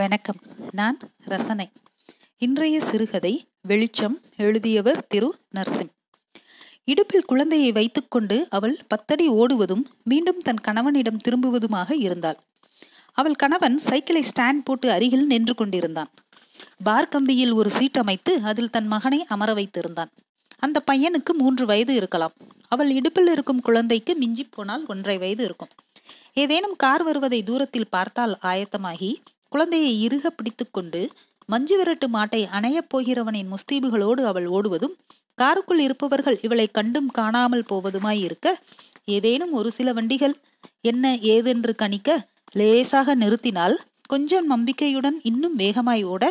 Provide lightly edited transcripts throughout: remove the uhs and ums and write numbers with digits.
வணக்கம். நான் ரசனை. இன்றைய சிறுகதை வெளிச்சம். எழுதியவர் திரு நர்சிம். இடுப்பில் குழந்தையை வைத்துக்கொண்டு அவள் 10 அடி ஓடுவதும் மீண்டும் தன் கணவனிடம் திரும்புவதுமாக இருந்தாள். அவள் கணவன் சைக்கிளை ஸ்டாண்ட் போட்டு அருகில் நின்று கொண்டிருந்தான். பார் கம்பியில் ஒரு சீட் அமைத்து அதில் தன் மகனை அமர வைத்திருந்தான். அந்த பையனுக்கு 3 வயது இருக்கலாம். அவள் இடுப்பில் இருக்கும் குழந்தைக்கு மிஞ்சி போனால் 1.5 வயது இருக்கும். ஏதேனும் கார் வருவதை தூரத்தில் பார்த்தால் ஆயத்தமாகி குழந்தையை இறுக பிடித்து கொண்டு மஞ்சு விரட்டு மாட்டை அணையப் போகிறவனின் முஸ்தீபுகளோடு அவள் ஓடுவதும் காருக்குள் இருப்பவர்கள் இவளை கண்டும் காணாமல் போவதுமாயிருக்க, ஏதேனும் ஒரு சில வண்டிகள் என்ன ஏதென்று கணிக்க லேசாக நிறுத்தினால் கொஞ்சம் நம்பிக்கையுடன் இன்னும் வேகமாய் ஓட,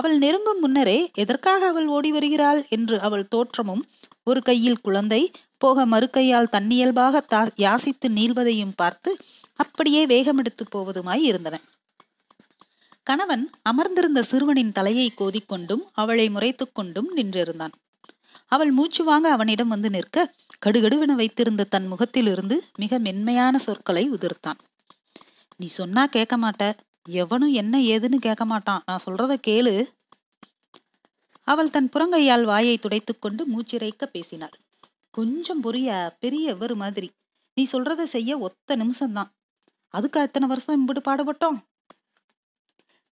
அவள் நெருங்கும் முன்னரே எதற்காக அவள் ஓடி வருகிறாள் என்று அவள் தோற்றமும், ஒரு கையில் குழந்தை போக மறுக்கையால் தன்னியல்பாக யாசித்து நீள்வதையும் பார்த்து அப்படியே வேகமெடுத்து போவதுமாய் இருந்தன. கணவன் அமர்ந்திருந்த சிறுவனின் தலையை கோதிக்கொண்டும் அவளை முறைத்து கொண்டும் நின்றிருந்தான். அவள் மூச்சு வாங்க அவனிடம் வந்து நிற்க, கடுகடுவென வைத்திருந்த தன் முகத்திலிருந்து மிக மென்மையான சொற்களை உதிர்த்தான். "நீ சொன்னா கேட்க மாட்ட, எவனும் என்ன ஏதுன்னு கேட்க மாட்டான், நான் சொல்றத கேளு." அவள் தன் புறங்கையால் வாயை துடைத்துக்கொண்டு மூச்சிறைக்க பேசினாள். "கொஞ்சம் புரியா, பெரிய எவர் மாதிரி நீ சொல்றதை செய்ய 1 நிமிஷம்தான், அதுக்கு அத்தனை வருஷம் இம்பிட்டு பாடுபட்டோம்."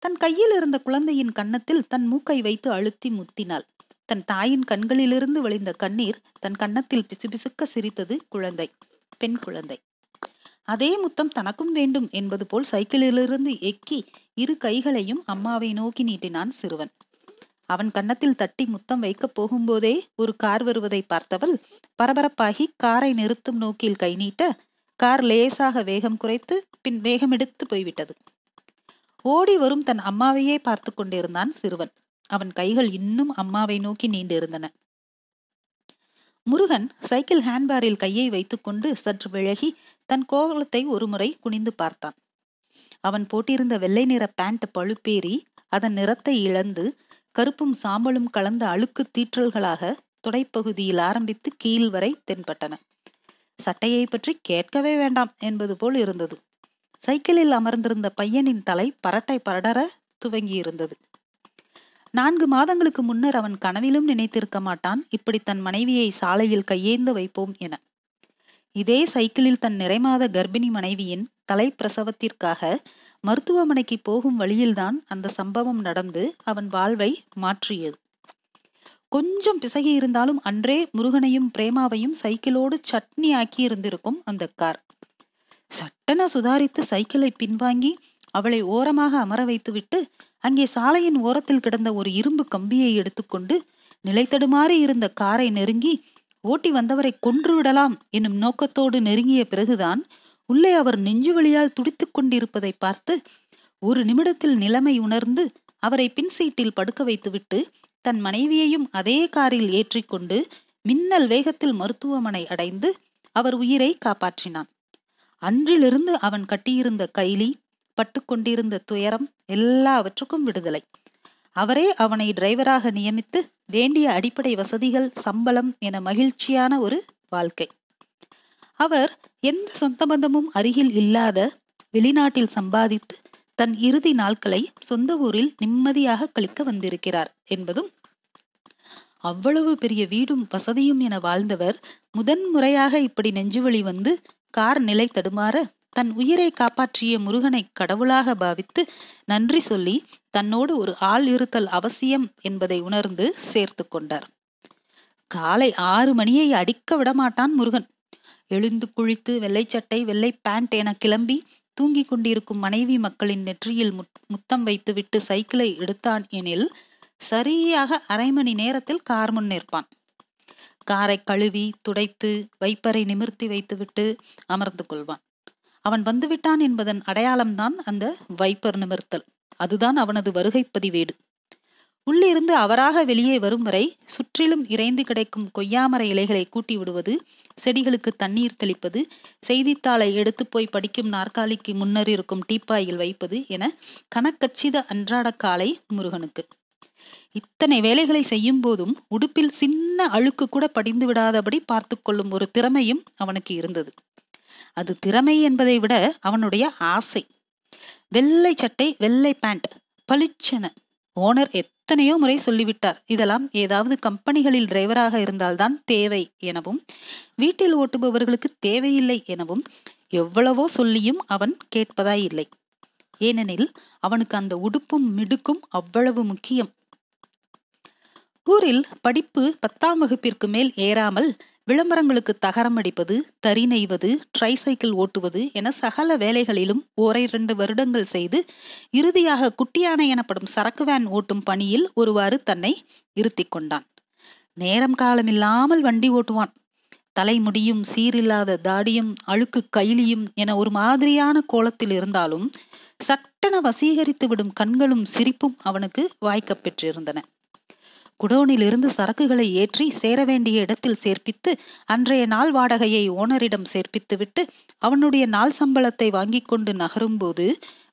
தன் கையில் இருந்த குழந்தையின் கன்னத்தில் தன் மூக்கை வைத்து அழுத்தி முத்தினாள். தன் தாயின் கண்களிலிருந்து வழிந்த கண்ணீர் தன் கன்னத்தில் பிசுபிசுக்க சிரித்தது குழந்தை, பெண் குழந்தை. அதே முத்தம் தனக்கும் வேண்டும் என்பது போல் சைக்கிளிலிருந்து எக்கி 2 கைகளையும் அம்மாவை நோக்கி நீட்டினான் சிறுவன். அவன் கன்னத்தில் தட்டி முத்தம் வைக்கப் போகும்போதே ஒரு கார் வருவதை பார்த்தவள் பரபரப்பாகி காரை நிறுத்தும் நோக்கில் கை நீட்ட, கார் லேசாக வேகம் குறைத்து பின் வேகமெடுத்து போய்விட்டது. ஓடி வரும் தன் அம்மாவையே பார்த்து கொண்டிருந்தான் சிறுவன். அவன் கைகள் இன்னும் அம்மாவை நோக்கி நீண்டிருந்தன. முருகன் சைக்கிள் ஹேண்ட்பாரில் கையை வைத்துக்கொண்டு சற்று விலகி தன் கோவலத்தை ஒருமுறை குனிந்து பார்த்தான். அவன் போட்டிருந்த வெள்ளை நிற பேண்ட் பழுப்பேறி அதன் நிறத்தை இழந்து கருப்பும் சாம்பலும் கலந்த அழுக்கு தீற்றல்களாக தொடைப்பகுதியில் ஆரம்பித்து கீழ் வரை தென்பட்டன. சட்டையை பற்றி கேட்கவே வேண்டாம் என்பது போல் இருந்தது. சைக்கிளில் அமர்ந்திருந்த பையனின் தலை பரட்டை பரடர துவங்கியிருந்தது. 4 மாதங்களுக்கு முன்னர் அவன் கனவிலும் நினைத்திருக்க மாட்டான் இப்படி தன் மனைவியை சாலையில் கையேந்து வைப்போம் என. இதே சைக்கிளில் தன் நிறைமாத கர்ப்பிணி மனைவியின் தலை பிரசவத்திற்காக மருத்துவமனைக்கு போகும் வழியில்தான் அந்த சம்பவம் நடந்து அவன் வாழ்வை மாற்றியது. கொஞ்சம் பிசகி இருந்தாலும் அன்றே முருகனையும் பிரேமாவையும் சைக்கிளோடு சட்னி ஆக்கி இருந்திருக்கும் அந்த கார். சட்டென சுதாரித்து சைக்கிளை பின்வாங்கி அவளை ஓரமாக அமர வைத்துவிட்டு அங்கே சாலையின் ஓரத்தில் கிடந்த ஒரு இரும்பு கம்பியை எடுத்துக்கொண்டு நிலைத்தடுமாறி இருந்த காரை நெருங்கி ஓட்டி வந்தவரை கொன்று விடலாம் என்னும் நோக்கத்தோடு நெருங்கிய பிறகுதான் உள்ளே அவர் நெஞ்சு வழியால் துடித்துக் கொண்டிருப்பதை பார்த்து 1 நிமிடத்தில் நிலைமை உணர்ந்து அவரை பின் சீட்டில் படுக்க வைத்துவிட்டு தன் மனைவியையும் அதே காரில் ஏற்றிக்கொண்டு மின்னல் வேகத்தில் மருத்துவமனை அடைந்து அவர் உயிரை காப்பாற்றினான். அன்றிலிருந்து அவன் கட்டியிருந்த கைலி, பட்டுக்கொண்டிருந்த துயரம் எல்லாவற்றுக்கும் விடுதலை. அவரே அவனை டிரைவராக நியமித்து வேண்டிய அடிப்படை வசதிகள், சம்பளம் என மகிழ்ச்சியான ஒரு வாழ்க்கை. அவர் எந்த சொந்த பந்தமும் அருகில் இல்லாத வெளிநாட்டில் சம்பாதித்து தன் இறுதி நாட்களை சொந்த ஊரில் நிம்மதியாக கழிக்க வந்திருக்கிறார் என்பதும், அவ்வளவு பெரிய வீடும் வசதியும் என வாழ்ந்தவர் முதன் முறையாக இப்படி நெஞ்சுவலி வந்து கார் நிலை தடுமாற தன் உயிரை காப்பாற்றிய முருகனை கடவுளாக பாவித்து நன்றி சொல்லி தன்னோடு ஒரு ஆள் இருத்தல் அவசியம் என்பதை உணர்ந்து சேர்த்து கொண்டார். காலை 6 மணியை அடிக்க விடமாட்டான் முருகன். எழுந்து குளித்து வெள்ளை சட்டை வெள்ளை பேண்ட் என கிளம்பி தூங்கி கொண்டிருக்கும் மனைவி மக்களின் நெற்றியில் முத்தம் வைத்துவிட்டு சைக்கிளை எடுத்தான் எனில் சரியாக 1/2 மணி நேரத்தில் கார் முன் நிற்பான். காரை கழுவி துடைத்து வைப்பரை நிமிர்த்தி வைத்துவிட்டு அமர்ந்து கொள்வான். அவன் வந்துவிட்டான் என்பதன் அடையாளம்தான் அந்த வைப்பர் நிமிர்த்தல். அதுதான் அவனது வருகை பதிவேடு. உள்ளிருந்து அவராக வெளியே வரும் வரை சுற்றிலும் இறைந்து கிடைக்கும் கொய்யாமர இலைகளை கூட்டி விடுவது, செடிகளுக்கு தண்ணீர் தெளிப்பது, செய்தித்தாளை எடுத்து போய் படிக்கும் நாற்காலிக்கு முன்னர் இருக்கும் டீப்பாயில் வைப்பது என கணக்கச்சித அன்றாட காலை முருகனுக்கு. இத்தனை வேலைகளை செய்யும் போதும் உடுப்பில் சின்ன அழுக்கு கூட படிந்து விடாதபடி பார்த்து கொள்ளும் ஒரு திறமையும் அவனுக்கு இருந்தது. அது திறமை என்பதை விட அவனுடைய ஆசை. வெள்ளை சட்டை வெள்ளை பேண்ட் பளிச்சென. ஓனர் எத்தனையோ முறை சொல்லிவிட்டார், இதெல்லாம் ஏதாவது கம்பெனிகளில் டிரைவராக இருந்தால்தான் தேவை எனவும், வீட்டில் ஓட்டுபவர்களுக்கு தேவையில்லை எனவும் எவ்வளவோ சொல்லியும் அவன் கேட்பதாயில்லை. ஏனெனில் அவனுக்கு அந்த உடுப்பும் மிடுக்கும் அவ்வளவு முக்கியம். ஊரில் படிப்பு 10ஆம் வகுப்பிற்கு மேல் ஏறாமல் விளம்பரங்களுக்கு தகரம் அடிப்பது, தறி நெய்வது, ட்ரைசைக்கிள் ஓட்டுவது என சகல வேலைகளிலும் 1-2 வருடங்கள் செய்து இறுதியாக குட்டியானை எனப்படும் சரக்கு வேன் ஓட்டும் பணியில் ஒருவாறு தன்னை இருத்தி கொண்டான். நேரம் காலமில்லாமல் வண்டி ஓட்டுவான். தலைமுடியும் சீரில்லாத தாடியும் அழுக்கு கைலியும் என ஒரு மாதிரியான கோலத்தில் இருந்தாலும் சட்டென வசீகரித்து விடும் கண்களும் சிரிப்பும் அவனுக்கு வாய்க்கப் பெற்றிருந்தன. குடோனிலிருந்து சரக்குகளை ஏற்றி சேர வேண்டிய இடத்தில் சேர்ப்பித்து அன்றைய நாள் வாடகையை ஓனரிடம் சேர்ப்பித்து விட்டு அவனுடைய நாள் சம்பளத்தை வாங்கி கொண்டு நகரும்போது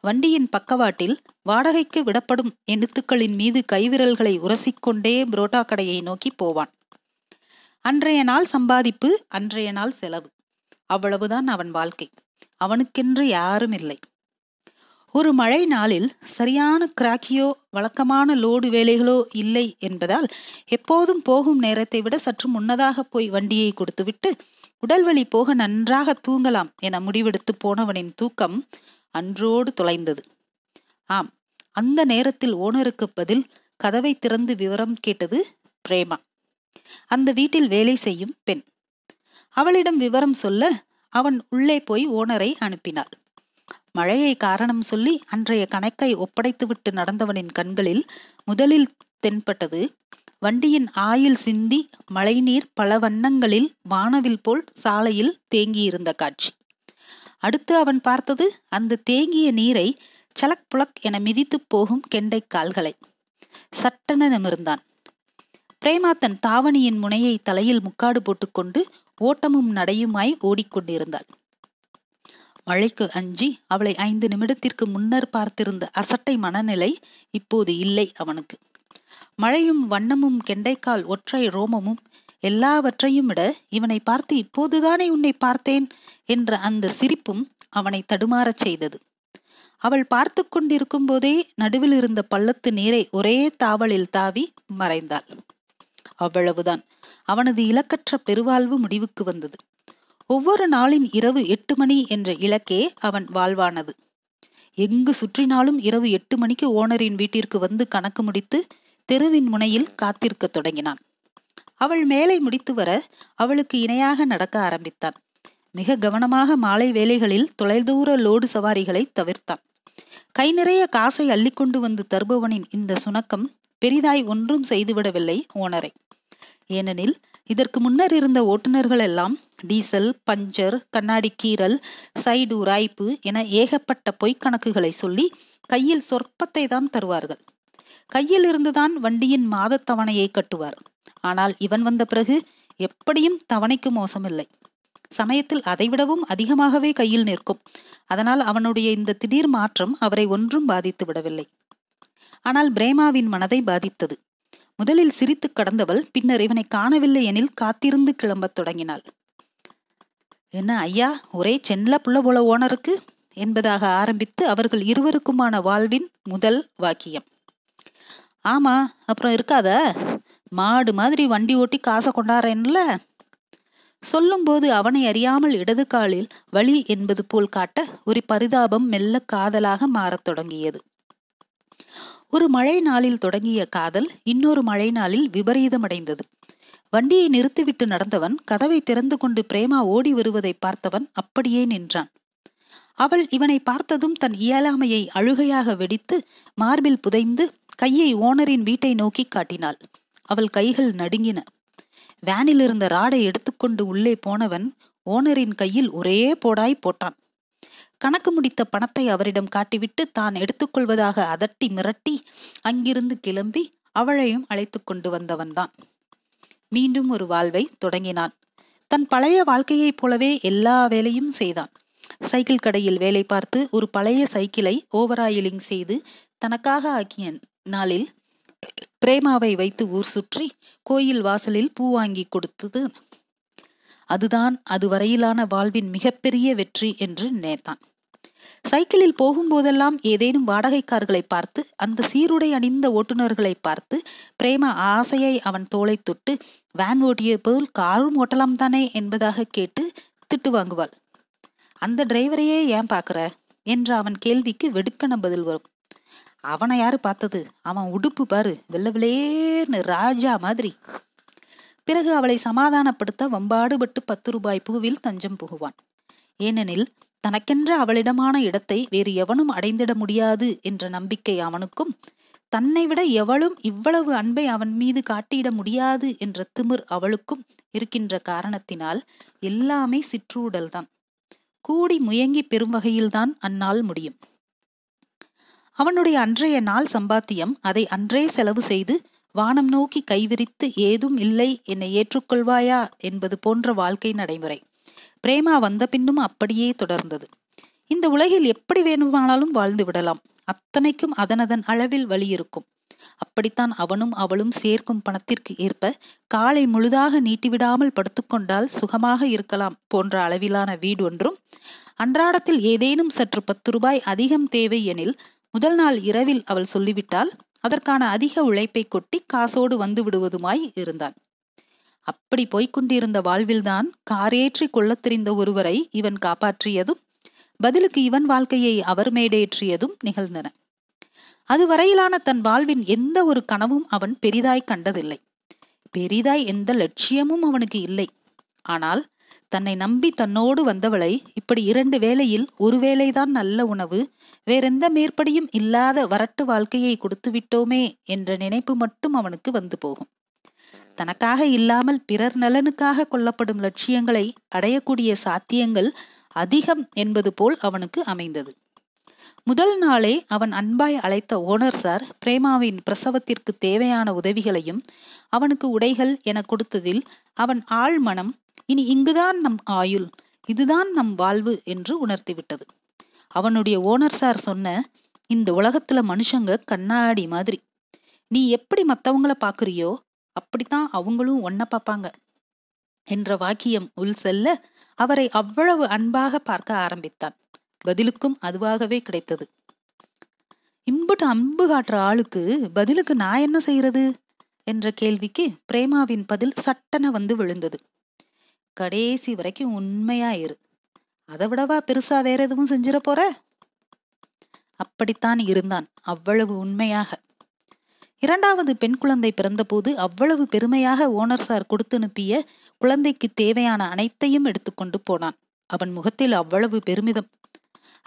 வண்டியின் பக்கவாட்டில் வாடகைக்கு விடப்படும் எழுத்துக்களின் மீது கைவிரல்களை உரசிக்கொண்டே புரோட்டா கடையை நோக்கி போவான். அன்றைய நாள் சம்பாதிப்பு, அன்றைய நாள் செலவு, அவ்வளவுதான் அவன் வாழ்க்கை. அவனுக்கென்று யாரும் இல்லை. ஒரு மழை நாளில் சரியான கிராக்கியோ வழக்கமான லோடு வேலைகளோ இல்லை என்பதால் எப்போதும் போகும் நேரத்தை விட சற்று முன்னதாக போய் வண்டியை கொடுத்துவிட்டு உடல்வலி போக நன்றாக தூங்கலாம் என முடிவெடுத்து போனவனின் தூக்கம் அன்றோடு தொலைந்தது. ஆம், அந்த நேரத்தில் ஓனருக்கு பதில் கதவை திறந்து விவரம் கேட்டது பிரேமா, அந்த வீட்டில் வேலை செய்யும் பெண். அவளிடம் விவரம் சொல்ல அவன் உள்ளே போய் ஓனரை அனுப்பினாள். மழையை காரணம் சொல்லி அன்றைய கணக்கை ஒப்படைத்துவிட்டு நடந்தவனின் கண்களில் முதலில் தென்பட்டது வண்டியின் ஆயில் சிந்தி மழைநீர் பல வண்ணங்களில் வானவில் போல் சாலையில் தேங்கியிருந்த காட்சி. அடுத்து அவன் பார்த்தது அந்த தேங்கிய நீரை சலக் புலக் என மிதித்து போகும் கெண்டை கால்களை. சட்டென நிமிர்ந்தான். பிரேமா தன் தாவணியின் முனையை தலையில் முக்காடு போட்டுக்கொண்டு ஓட்டமும் நடையுமாய் ஓடிக்கொண்டிருந்தாள். மழைக்கு அஞ்சி அவளை 5 நிமிடத்திற்கு முன்னர் பார்த்திருந்த அசட்டை மனநிலை இப்போது இல்லை அவனுக்கு. மழையும் வண்ணமும் கெண்டைக்கால் ஒற்றை ரோமமும் எல்லாவற்றையும் விட இவனை பார்த்து இப்போதுதானே உன்னை பார்த்தேன் என்ற அந்த சிரிப்பும் அவனை தடுமாறச் செய்தது. அவள் பார்த்து கொண்டிருக்கும் போதே நடுவில் இருந்த பள்ளத்து நீரை ஒரே தாவலில் தாவி மறைந்தாள். அவ்வளவுதான், அவனது இலக்கற்ற பெருவாழ்வு முடிவுக்கு வந்தது. ஒவ்வொரு நாளின் இரவு 8 மணி என்ற இலக்கே அவன் வாழ்வானது. எங்கு சுற்றினாலும் இரவு 8 மணிக்கு ஓனரின் வீட்டிற்கு வந்து கணக்கு முடித்து தெருவின் முனையில் காத்திருக்க தொடங்கினான். அவள் மேலே முடித்து வர அவளுக்கு இணையாக நடக்க ஆரம்பித்தான். மிக கவனமாக மாலை வேளைகளில் தொலைதூர லோடு சவாரிகளை தவிர்த்தான். கை நிறைய காசை அள்ளிக்கொண்டு வந்து தருபவனின் இந்த சுணக்கம் பெரிதாய் ஒன்றும் செய்துவிடவில்லை ஓனரை. ஏனெனில் இதற்கு முன்னர் இருந்த ஓட்டுநர்கள் எல்லாம் டீசல், பஞ்சர், கண்ணாடி கீறல், சைடு உராய்ப்பு என ஏகப்பட்ட பொய்க்கணக்குகளை சொல்லி கையில் சொற்பத்தை தான் தருவார்கள். கையில் இருந்துதான் வண்டியின் மாத தவணையை கட்டுவார். ஆனால் இவன் வந்த பிறகு எப்படியும் தவணைக்கு மோசமில்லை, சமயத்தில் அதைவிடவும் அதிகமாகவே கையில் நிற்கும். அதனால் அவனுடைய இந்த திடீர் மாற்றம் அவரை ஒன்றும் பாதித்து விடவில்லை. ஆனால் பிரேமாவின் மனதை பாதித்தது. முதலில் சிரித்து கடந்தவள் பின்னர் இவனை காணவில்லை எனில் காத்திருந்து கிளம்பத் தொடங்கினாள். என்ன ஐயா, ஒரே சென்ல புள்ள போல ஓனருக்கு என்பதாக ஆரம்பித்து அவர்கள் இருவருக்குமான வாழ்வின் முதல் வாக்கியம். ஆமா, அப்புறம் இருக்காத மாடு மாதிரி வண்டி ஓட்டி காசை கொண்டாடுறேன்ல சொல்லும்போது அவனை அறியாமல் இடது காலில் வலி என்பது போல் காட்ட ஒரு பரிதாபம் மெல்ல காதலாக மாறத் தொடங்கியது. ஒரு மழை நாளில் தொடங்கிய காதல் இன்னொரு மழை நாளில் விபரீதமடைந்தது. வண்டியை நிறுத்திவிட்டு நடந்தவன் கதவை திறந்து கொண்டு பிரேமா ஓடி வருவதை பார்த்தவன் அப்படியே நின்றான். அவள் இவனை பார்த்ததும் தன் இயலாமையை அழுகையாக வெடித்து மார்பில் புதைந்து கையை ஓனரின் வீட்டை நோக்கி காட்டினாள். அவள் கைகள் நடுங்கின. வேனில் இருந்த ராடை எடுத்துக்கொண்டு உள்ளே போனவன் ஓனரின் கையில் ஒரே போடாய் போட்டான். கணக்கு முடித்த பணத்தை அவரிடம் காட்டிவிட்டு தான் எடுத்துக்கொள்வதாக அதட்டி மிரட்டி அங்கிருந்து கிளம்பி அவளையும் அழைத்து கொண்டு வந்தவன்தான் மீண்டும் ஒரு வாழ்வை தொடங்கினான். தன் பழைய வாழ்க்கையைப் போலவே எல்லா வேலையும் செய்தான். சைக்கிள் கடையில் வேலை பார்த்து ஒரு பழைய சைக்கிளை ஓவராயிலிங் செய்து தனக்காக ஆக்கிய நாளில் பிரேமாவை வைத்து ஊர் சுற்றி கோயில் வாசலில் பூ வாங்கி கொடுத்தது அதுதான் அதுவரையிலான வாழ்வின் மிகப்பெரிய வெற்றி என்று நினைத்தான். சைக்கிளில் போகும்போதெல்லாம் ஏதேனும் வாடகைக்கார்களை பார்த்து, அந்த சீருடை அணிந்த ஓட்டுநர்களை பார்த்து பிரேமா ஆசையை அவன் தோளை தொட்டு, வேன் ஓட்டிய போது காரும் ஓட்டலாம் தானே என்பதாக கேட்டு திட்டு வாங்குவாள். அந்த டிரைவரையே ஏன் பார்க்குற என்ற அவன் கேள்விக்கு வெடுக்கண பதில் வரும், அவனை யாரு பார்த்தது, அவன் உடுப்பு பாரு வெள்ள விளையேன்னு ராஜா மாதிரி. பிறகு அவளை சமாதானப்படுத்த வம்பாடுபட்டு 10 ரூபாய் பூவில் தஞ்சம் புகுவான். ஏனெனில் தனக்கென்ற அவளிடமான இடத்தை வேறு எவனும் அடைந்திட முடியாது என்ற நம்பிக்கை அவனுக்கும், தன்னை விட எவளும் இவ்வளவு அன்பை அவன் மீது காட்டிட முடியாது என்ற திமிர் அவளுக்கும் இருக்கின்ற காரணத்தினால் எல்லாமே சிற்றூடல்தான். கூடி முயங்கி பெறும் வகையில்தான் அந்நாள் முடியும். அவனுடைய அன்றைய நாள் சம்பாத்தியம் அதை அன்றே செலவு செய்து வானம் நோக்கி கைவிரித்து ஏதும் இல்லை என்னை ஏற்றுக்கொள்வாயா என்பது போன்ற வாழ்க்கை நடைமுறை பிரேமா வந்த பின்னும் அப்படியே தொடர்ந்தது. இந்த உலகில் எப்படி வேணுமானாலும் வாழ்ந்து விடலாம், அத்தனைக்கும் அதனதன் அளவில் வழி இருக்கும். அப்படித்தான் அவனும் அவளும் சேர்க்கும் பணத்திற்கு ஏற்ப காலை முழுதாக நீட்டிவிடாமல் படுத்துக்கொண்டால் சுகமாக இருக்கலாம் போன்ற அளவிலான வீடு ஒன்றும், அன்றாடத்தில் ஏதேனும் சற்று 10 ரூபாய் அதிகம் தேவை எனில் முதல் நாள் இரவில் அவள் சொல்லிவிட்டால் அதற்கான அதிக உழைப்பை கொட்டி காசோடு வந்து விடுவதுமாய் இருந்தான். அப்படி போய்கொண்டிருந்த வாழ்வில்தான் காரேற்றி கொள்ள தெரிந்த ஒருவரை இவன் காப்பாற்றியதும் பதிலுக்கு இவன் வாழ்க்கையை அவர் மேடேற்றியதும் நிகழ்ந்தன. அதுவரையிலான தன் வாழ்வின் எந்த ஒரு கனவும் அவன் பெரிதாய் கண்டதில்லை, பெரிதாய் எந்த லட்சியமும் அவனுக்கு இல்லை. ஆனால் தன்னை நம்பி தன்னோடு வந்தவளை இப்படி 2 வேளையில் ஒருவேளைதான் நல்ல உணவு, வேறெந்த மேற்படியும் இல்லாத வரட்டு வாழ்க்கையை கொடுத்து விட்டோமே என்ற நினைப்பு மட்டும் அவனுக்கு வந்து போகும். தனக்காக இல்லாமல் பிறர் நலனுக்காக கொள்ளப்படும் லட்சியங்களை அடையக்கூடிய சாத்தியங்கள் அதிகம் என்பது போல் அவனுக்கு அமைந்தது. முதல் நாளே அவன் அன்பாய் அழைத்த ஓனர் சார் பிரேமாவின் பிரசவத்திற்கு தேவையான உதவிகளையும் அவனுக்கு உடைகள் என கொடுத்ததில் அவன் ஆள் மனம், இனி இங்குதான் நம் ஆயுள், இதுதான் நம் வாழ்வு என்று உணர்த்திவிட்டது. அவனுடைய ஓனர் சார் சொன்ன, இந்த உலகத்துல மனுஷங்க கண்ணாடி மாதிரி, நீ எப்படி மற்றவங்கள பார்க்குறியோ அப்படித்தான் அவங்களும் ஒன்ன பார்ப்பாங்க என்ற வாக்கியம் உள் செல்ல அவரை அவ்வளவு அன்பாக பார்க்க ஆரம்பித்தான். பதிலுக்கும் அதுவாகவே கிடைத்தது. இம்புட்டு அன்பு காட்டுற ஆளுக்கு பதிலுக்கு நான் என்ன செய்யறது என்ற கேள்விக்கு பிரேமாவின் பதில் சட்டென வந்து விழுந்தது. கடைசி வரைக்கும் உண்மையாயிரு, அதை விடவா பெருசா வேற எதுவும் செஞ்சிட போற. அப்படித்தான் இருந்தான், அவ்வளவு உண்மையாக. 2வது பெண் குழந்தை பிறந்தபோது அவ்வளவு பெருமையாக ஓனர் சார் கொடுத்து அனுப்பிய குழந்தைக்கு தேவையான அனைத்தையும் எடுத்துக்கொண்டு போனான். அவன் முகத்தில் அவ்வளவு பெருமிதம்.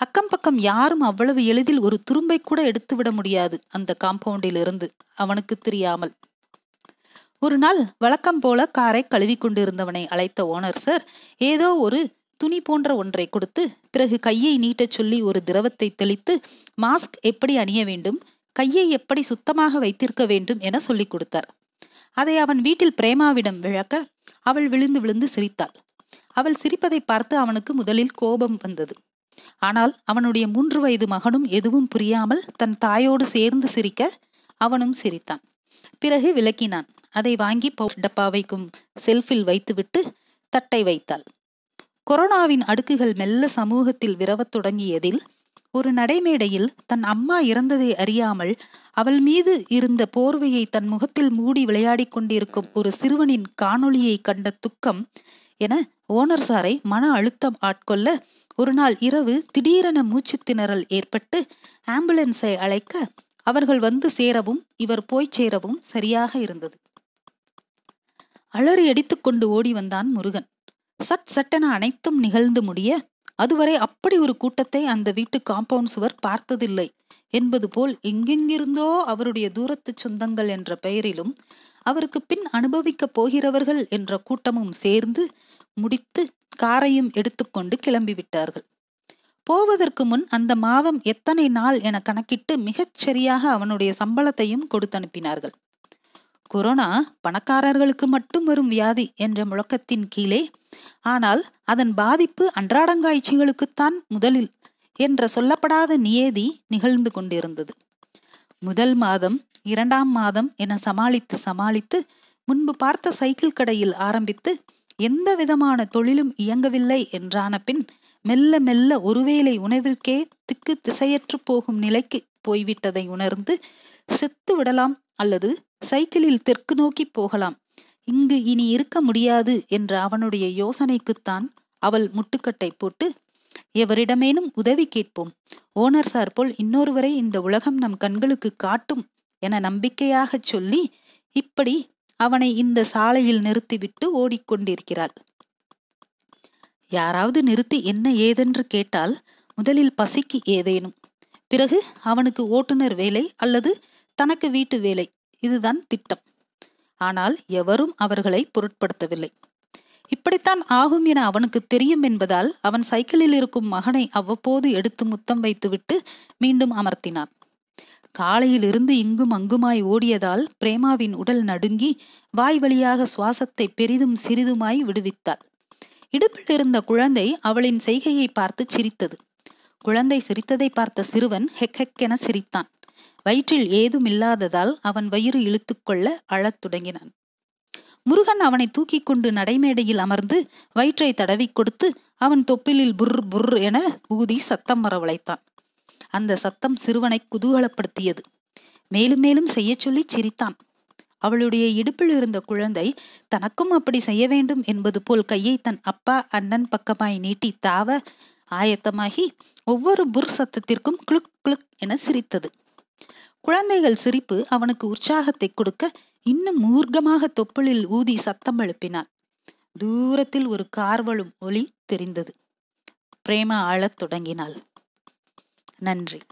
அக்கம் பக்கம் யாரும் அவ்வளவு எளிதில் ஒரு துரும்பை கூட எடுத்துவிட முடியாது அந்த காம்பவுண்டில் இருந்து அவனுக்கு தெரியாமல். ஒரு நாள் வழக்கம் போல காரை கழுவி கொண்டிருந்தவனை அழைத்த ஓனர் சார் ஏதோ ஒரு துணி போன்ற ஒன்றை கொடுத்து, பிறகு கையை நீட்டச் சொல்லி ஒரு திரவத்தை தெளித்து மாஸ்க் எப்படி அணிய வேண்டும், கையை எப்படி சுத்தமாக வைத்திருக்க வேண்டும் என சொல்லிக் கொடுத்தார். அதை அவன் வீட்டில் பிரேமாவிடம் விளக்க அவள் விழுந்து விழுந்து சிரித்தாள். அவள் சிரிப்பதை பார்த்து அவனுக்கு முதலில் கோபம் வந்தது. ஆனால் அவனுடைய 3 வயது மகனும் எதுவும் புரியாமல் தன் தாயோடு சேர்ந்து சிரிக்க அவனும் சிரித்தான். பிறகு விளக்கினான். அதை வாங்கி டப்பாவைக்கும் செல்ஃபில் வைத்துவிட்டு தட்டை வைத்தாள். கொரோனாவின் அடுக்குகள் மெல்ல சமூகத்தில் விரவத் தொடங்கியதில் ஒரு நடைமேடையில் தன் அம்மா இறந்ததை அறியாமல் அவள் மீது இருந்த போர்வையை தன் முகத்தில் மூடி விளையாடி கொண்டிருக்கும் ஒரு சிறுவனின் காணொளியை கண்ட துக்கம் என ஓனர் சாரை மன அழுத்தம் ஆட்கொள்ள ஒரு நாள் இரவு திடீரென மூச்சு திணறல் ஏற்பட்டு ஆம்புலன்ஸை அழைக்க அவர்கள் வந்து சேரவும் இவர் போய் சேரவும் சரியாக இருந்தது. அலறி அடித்துக்கொண்டு ஓடி வந்தான் முருகன். சட்டென அனைத்தும் நிகழ்ந்து முடிய அதுவரை அப்படி ஒரு கூட்டத்தை அந்த வீட்டு காம்பவுண்ட் சுவர் பார்த்ததில்லை என்பது போல் எங்கெங்கிருந்தோ அவருடைய தூரத்து சொந்தங்கள் என்ற பெயரிலும் அவருக்கு பின் அனுபவிக்கப் போகிறவர்கள் என்ற கூட்டமும் சேர்ந்து முடித்து காரையும் எடுத்துக்கொண்டு கிளம்பிவிட்டார்கள். போவதற்கு முன் அந்த மாதம் எத்தனை நாள் என கணக்கிட்டு மிகச் சரியாக அவனுடைய சம்பளத்தையும் கொடுத்து அனுப்பினார்கள். கொரோனா பணக்காரர்களுக்கு மட்டும் வரும் வியாதி என்ற முழக்கத்தின் கீழே, ஆனால் அதன் பாதிப்பு அன்றாடங்காய்ச்சிகளுக்குத்தான் முதலில் என்ற சொல்லப்படாத நியதி நிகழ்ந்து கொண்டிருந்தது. முதல் மாதம் 2ஆம் மாதம் என சமாளித்து சமாளித்து முன்பு பார்த்த சைக்கிள் கடையில் ஆரம்பித்து எந்த விதமான தொழிலும் இயங்கவில்லை என்றான பின் மெல்ல மெல்ல ஒருவேளை உணவிற்கே திக்கு திசையற்று போகும் நிலைக்கு போய்விட்டதை உணர்ந்து செத்து விடலாம் அல்லது சைக்கிளில் தெற்கு நோக்கி போகலாம், இங்கு இனி இருக்க முடியாது என்ற அவனுடைய யோசனைக்குத்தான் அவள் முட்டுக்கட்டை போட்டு, எவரிடமேனும் உதவி கேட்போம், ஓனர் சார் போல் இன்னொருவரை இந்த உலகம் நம் கண்களுக்கு காட்டும் என நம்பிக்கையாக சொல்லி இப்படி அவனை இந்த சாலையில் நிறுத்திவிட்டு ஓடிக்கொண்டிருக்கிறாள். யாராவது நிறுத்தி என்ன ஏதென்று கேட்டால் முதலில் பசிக்கு ஏதேனும், பிறகு அவனுக்கு ஓட்டுநர் வேலை அல்லது தனக்கு வீட்டு வேலை, இதுதான் திட்டம். ஆனால் எவரும் அவர்களை பொருட்படுத்தவில்லை. இப்படித்தான் ஆகும் என அவனுக்கு தெரியும் என்பதால் அவன் சைக்கிளில் இருக்கும் மகனை அவ்வப்போது எடுத்து முத்தம் வைத்துவிட்டு மீண்டும் அமர்த்தினான். காலையில் இருந்து இங்கும் அங்குமாய் ஓடியதால் பிரேமாவின் உடல் நடுங்கி வாய் வழியாக சுவாசத்தை பெரிதும் சிறிதுமாய் விடுவித்தாள். இடுப்பில் இருந்த குழந்தை அவளின் செய்கையை பார்த்து சிரித்தது. குழந்தை சிரித்ததை பார்த்த சிறுவன் ஹெக்கென சிரித்தான். வயிற்றில் ஏதும் இல்லாததால் அவன் வயிறு இழுத்து கொள்ள அழத் தொடங்கினான். முருகன் அவனை தூக்கி கொண்டு நடைமேடையில் அமர்ந்து வயிற்றை தடவி கொடுத்து அவன் தொப்பிலில் புர் புர் என ஊதி சத்தம் வரவழைத்தான். அந்த சத்தம் சிறுவனை குதூகலப்படுத்தியது. மேலும் மேலும் செய்ய சொல்லி சிரித்தான். அவளுடைய இடுப்பில் இருந்த குழந்தை தனக்கும் அப்படி செய்ய வேண்டும் என்பது போல் கையை தன் அப்பா அண்ணன் பக்கமாய் நீட்டி தாவ ஆயத்தமாகி ஒவ்வொரு புர் சத்தத்திற்கும் குளுக் குளுக் என சிரித்தது. குழந்தைகள் சிரிப்பு அவனுக்கு உற்சாகத்தை கொடுக்க இன்னும் மூர்க்கமாக தொப்புளில் ஊதி சத்தம் எழுப்பினான். தூரத்தில் ஒரு கார்வலும் ஒலி தெரிந்தது. பிரேமா ஆளத் தொடங்கினாள். நன்றி.